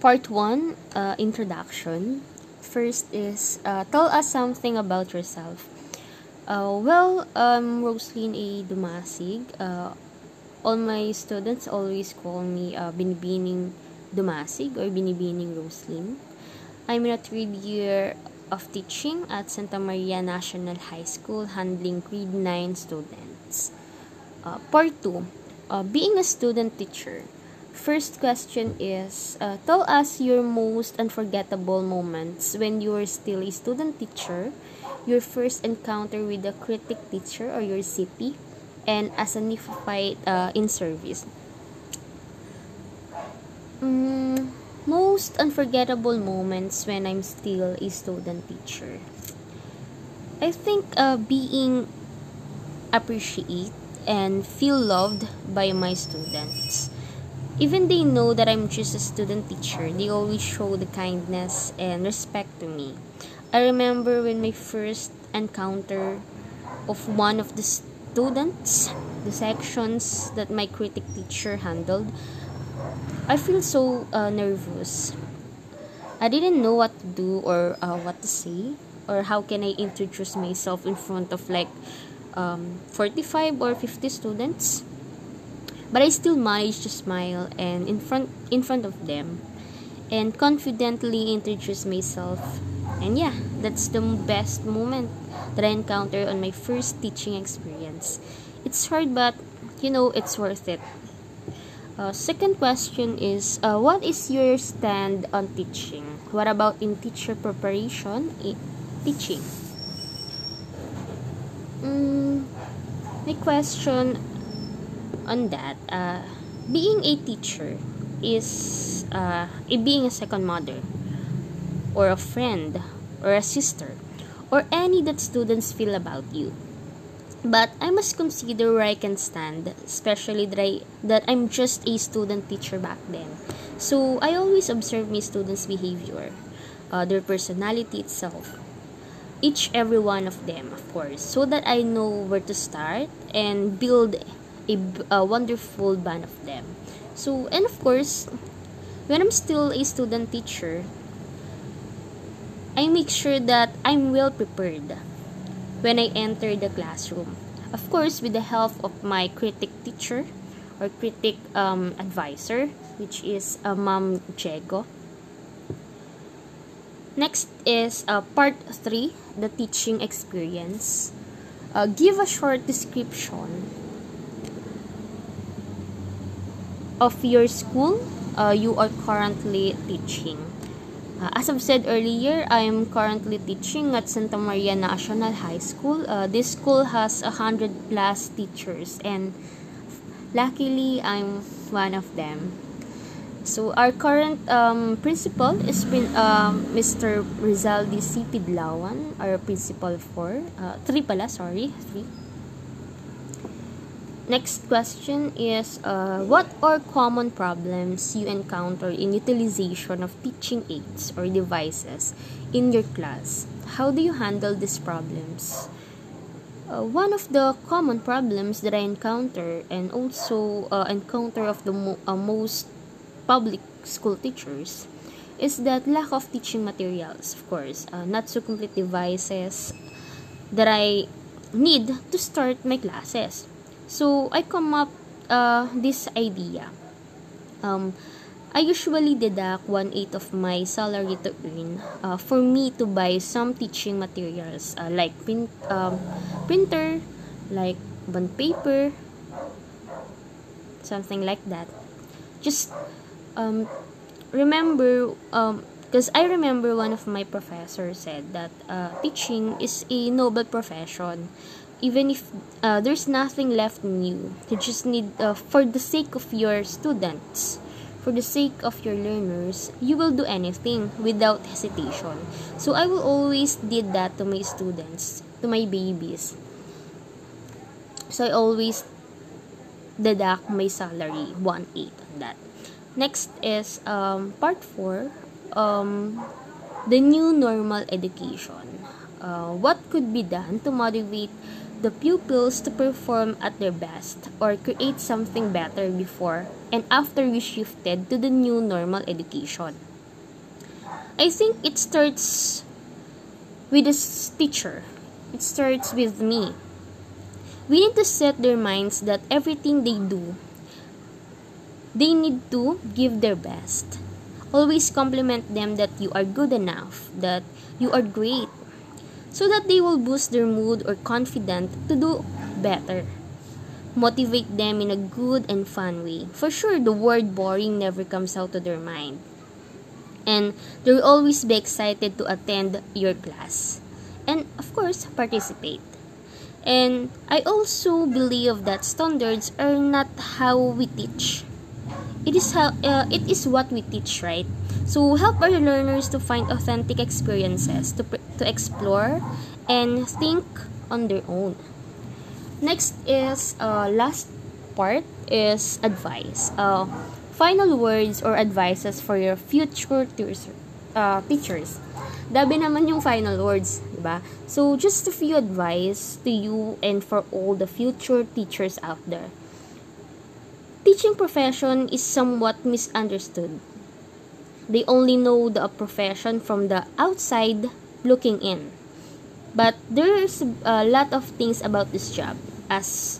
Part 1, Introduction. First is, tell us something about yourself. I'm Rosalind A. Dumasig. All my students always call me Binibining Dumasig or Binibining Rosalind. I'm in a third year of teaching at Santa Maria National High School, handling grade 9 students. Part 2, being a student teacher. First question is, tell us your most unforgettable moments when you were still a student teacher, your first encounter with a critic teacher or your CP, and as a neophyte in service. Most unforgettable moments when I'm still a student teacher. I think being appreciated and feel loved by my students. Even they know that I'm just a student teacher, they always show the kindness and respect to me. I remember when my first encounter of one of the students, the sections that my critic teacher handled, I feel so nervous. I didn't know what to do or what to say, or how can I introduce myself in front of 45 or 50 students. But I still managed to smile and in front of them and confidently introduce myself. And yeah, that's the best moment that I encountered on my first teaching experience. It's hard, but it's worth it. Second question is, what is your stand on teaching? What about in teacher preparation, teaching? My question on that, being a teacher is being a second mother or a friend or a sister or any that students feel about you. But I must consider where I can stand, especially that I'm just a student teacher back then. So I always observe my students' behavior, their personality itself, every one of them, of course, so that I know where to start and build a wonderful band of them. So, and of course, when I'm still a student teacher, I make sure that I'm well prepared when I enter the classroom, of course, with the help of my critic teacher or critic advisor, which is Ma'am Jego. Next is part 3, the teaching experience. Give a short description of your school you are currently teaching. As I've said earlier, I am currently teaching at Santa Maria National High School. This school has 100+ teachers, and luckily I'm one of them. So our current principal is Mr. Rizaldi Cipidlawan, our principal for 3. Next question is, what are common problems you encounter in utilization of teaching aids or devices in your class? How do you handle these problems? One of the common problems that I encounter, and also encounter of the most public school teachers, is that lack of teaching materials, of course, not so complete devices that I need to start my classes. So, I come up this idea. I usually deduct 1/8 of my salary to earn for me to buy some teaching materials like printer, like bond paper, something like that. Just remember, because I remember one of my professors said that teaching is a noble profession. Even if there's nothing left in you just need, for the sake of your students, for the sake of your learners, you will do anything without hesitation. So I will always did that to my students, to my babies. So I always deduct my salary 1/8 on that. Next is part 4, the new normal education. What could be done to motivate the pupils to perform at their best or create something better before and after we shifted to the new normal education. I think it starts with the teacher. It starts with me. We need to set their minds that everything they do, they need to give their best. Always compliment them that you are good enough, that you are great, so that they will boost their mood or confidence to do better. Motivate them in a good and fun way. For sure, the word boring never comes out of their mind. And they will always be excited to attend your class. And, of course, participate. And I also believe that standards are not how we teach. It is what we teach, right? So help our learners to find authentic experiences, to explore and think on their own. Next is last part is advice. Final words or advices for your future teachers. Dabi naman yung final words, di ba? So just a few advice to you and for all the future teachers out there. Teaching profession is somewhat misunderstood. They only know the profession from the outside looking in. But there's a lot of things about this job. As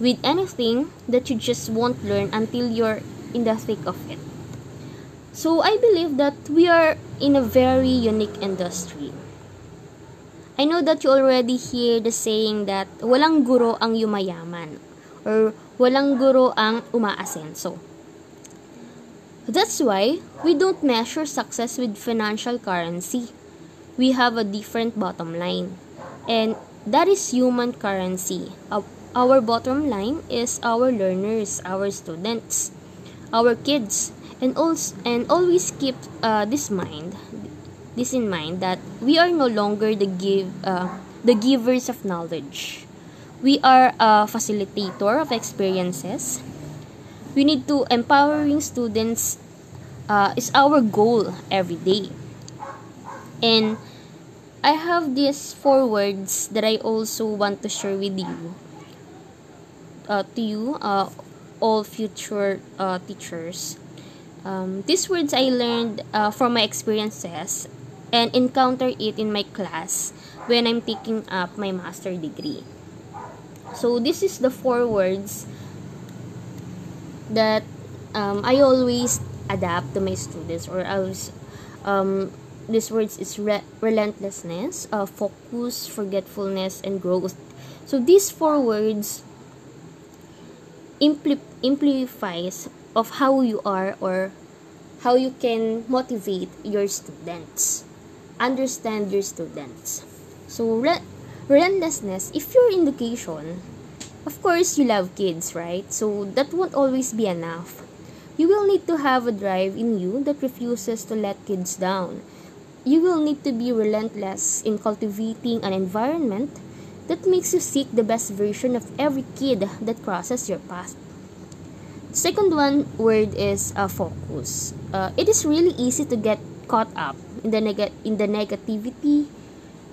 with anything that you just won't learn until you're in the thick of it. So I believe that we are in a very unique industry. I know that you already hear the saying that walang guro ang yumayaman or walang guro ang umaasenso. That's why we don't measure success with financial currency. We have a different bottom line. And that is human currency. Our bottom line is our learners, our students, our kids. And always keep this in mind that we are no longer the givers of knowledge. We are a facilitator of experiences. We need to empowering students is our goal every day. And I have these 4 words that I also want to share with you. All future teachers. These words I learned from my experiences and encounter it in my class when I'm taking up my master degree. So this is the 4 words that I always adapt to my students, or I was these words is relentlessness, focus, forgetfulness, and growth. So these 4 words amplifies of how you are or how you can motivate your students, understand your students. So relentlessness, if you're in education, of course you love kids, right? So that won't always be enough. You will need to have a drive in you that refuses to let kids down. You will need to be relentless in cultivating an environment that makes you seek the best version of every kid that crosses your path. Second one word is focus. It is really easy to get caught up in the negativity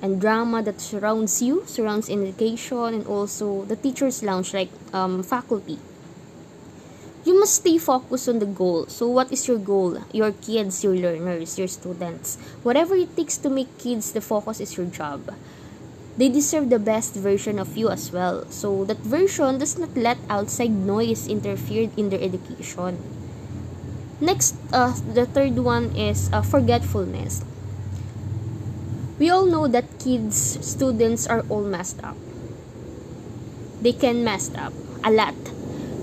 and drama that surrounds education and also the teacher's lounge, like faculty. You must stay focused on the goal. So what is your goal? Your kids, your learners, your students. Whatever it takes to make kids, the focus is your job. They deserve the best version of you as well. So that version does not let outside noise interfere in their education. Next, the third one is forgetfulness. We all know that kids, students are all messed up. They can mess up a lot.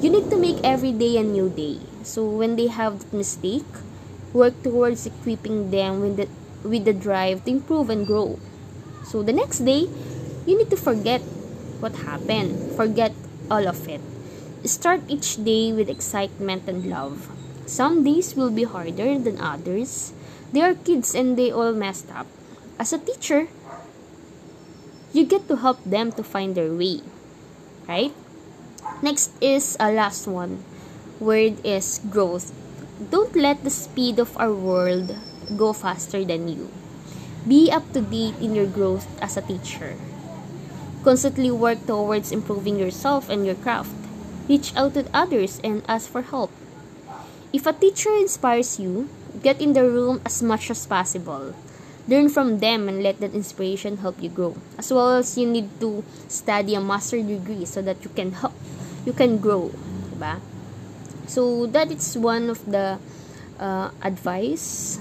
You need to make every day a new day. So when they have that mistake, work towards equipping them with the drive to improve and grow. So the next day, you need to forget what happened. Forget all of it. Start each day with excitement and love. Some days will be harder than others. They are kids and they all messed up. As a teacher, you get to help them to find their way, right? Next is a last one. Word is growth. Don't let the speed of our world go faster than you. Be up to date in your growth as a teacher. Constantly work towards improving yourself and your craft. Reach out to others and ask for help. If a teacher inspires you, get in the room as much as possible. Learn from them and let that inspiration help you grow. As well as you need to study a master degree so that you can help, you can grow, diba? So that is one of the advice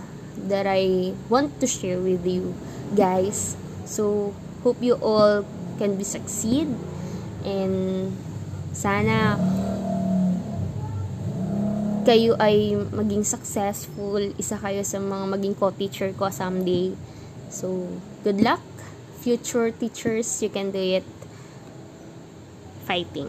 that I want to share with you guys. So hope you all can be succeed and sana kayo ay maging successful. Isa kayo sa mga maging co-teacher ko someday. So, good luck. Future teachers, you can do it. Fighting.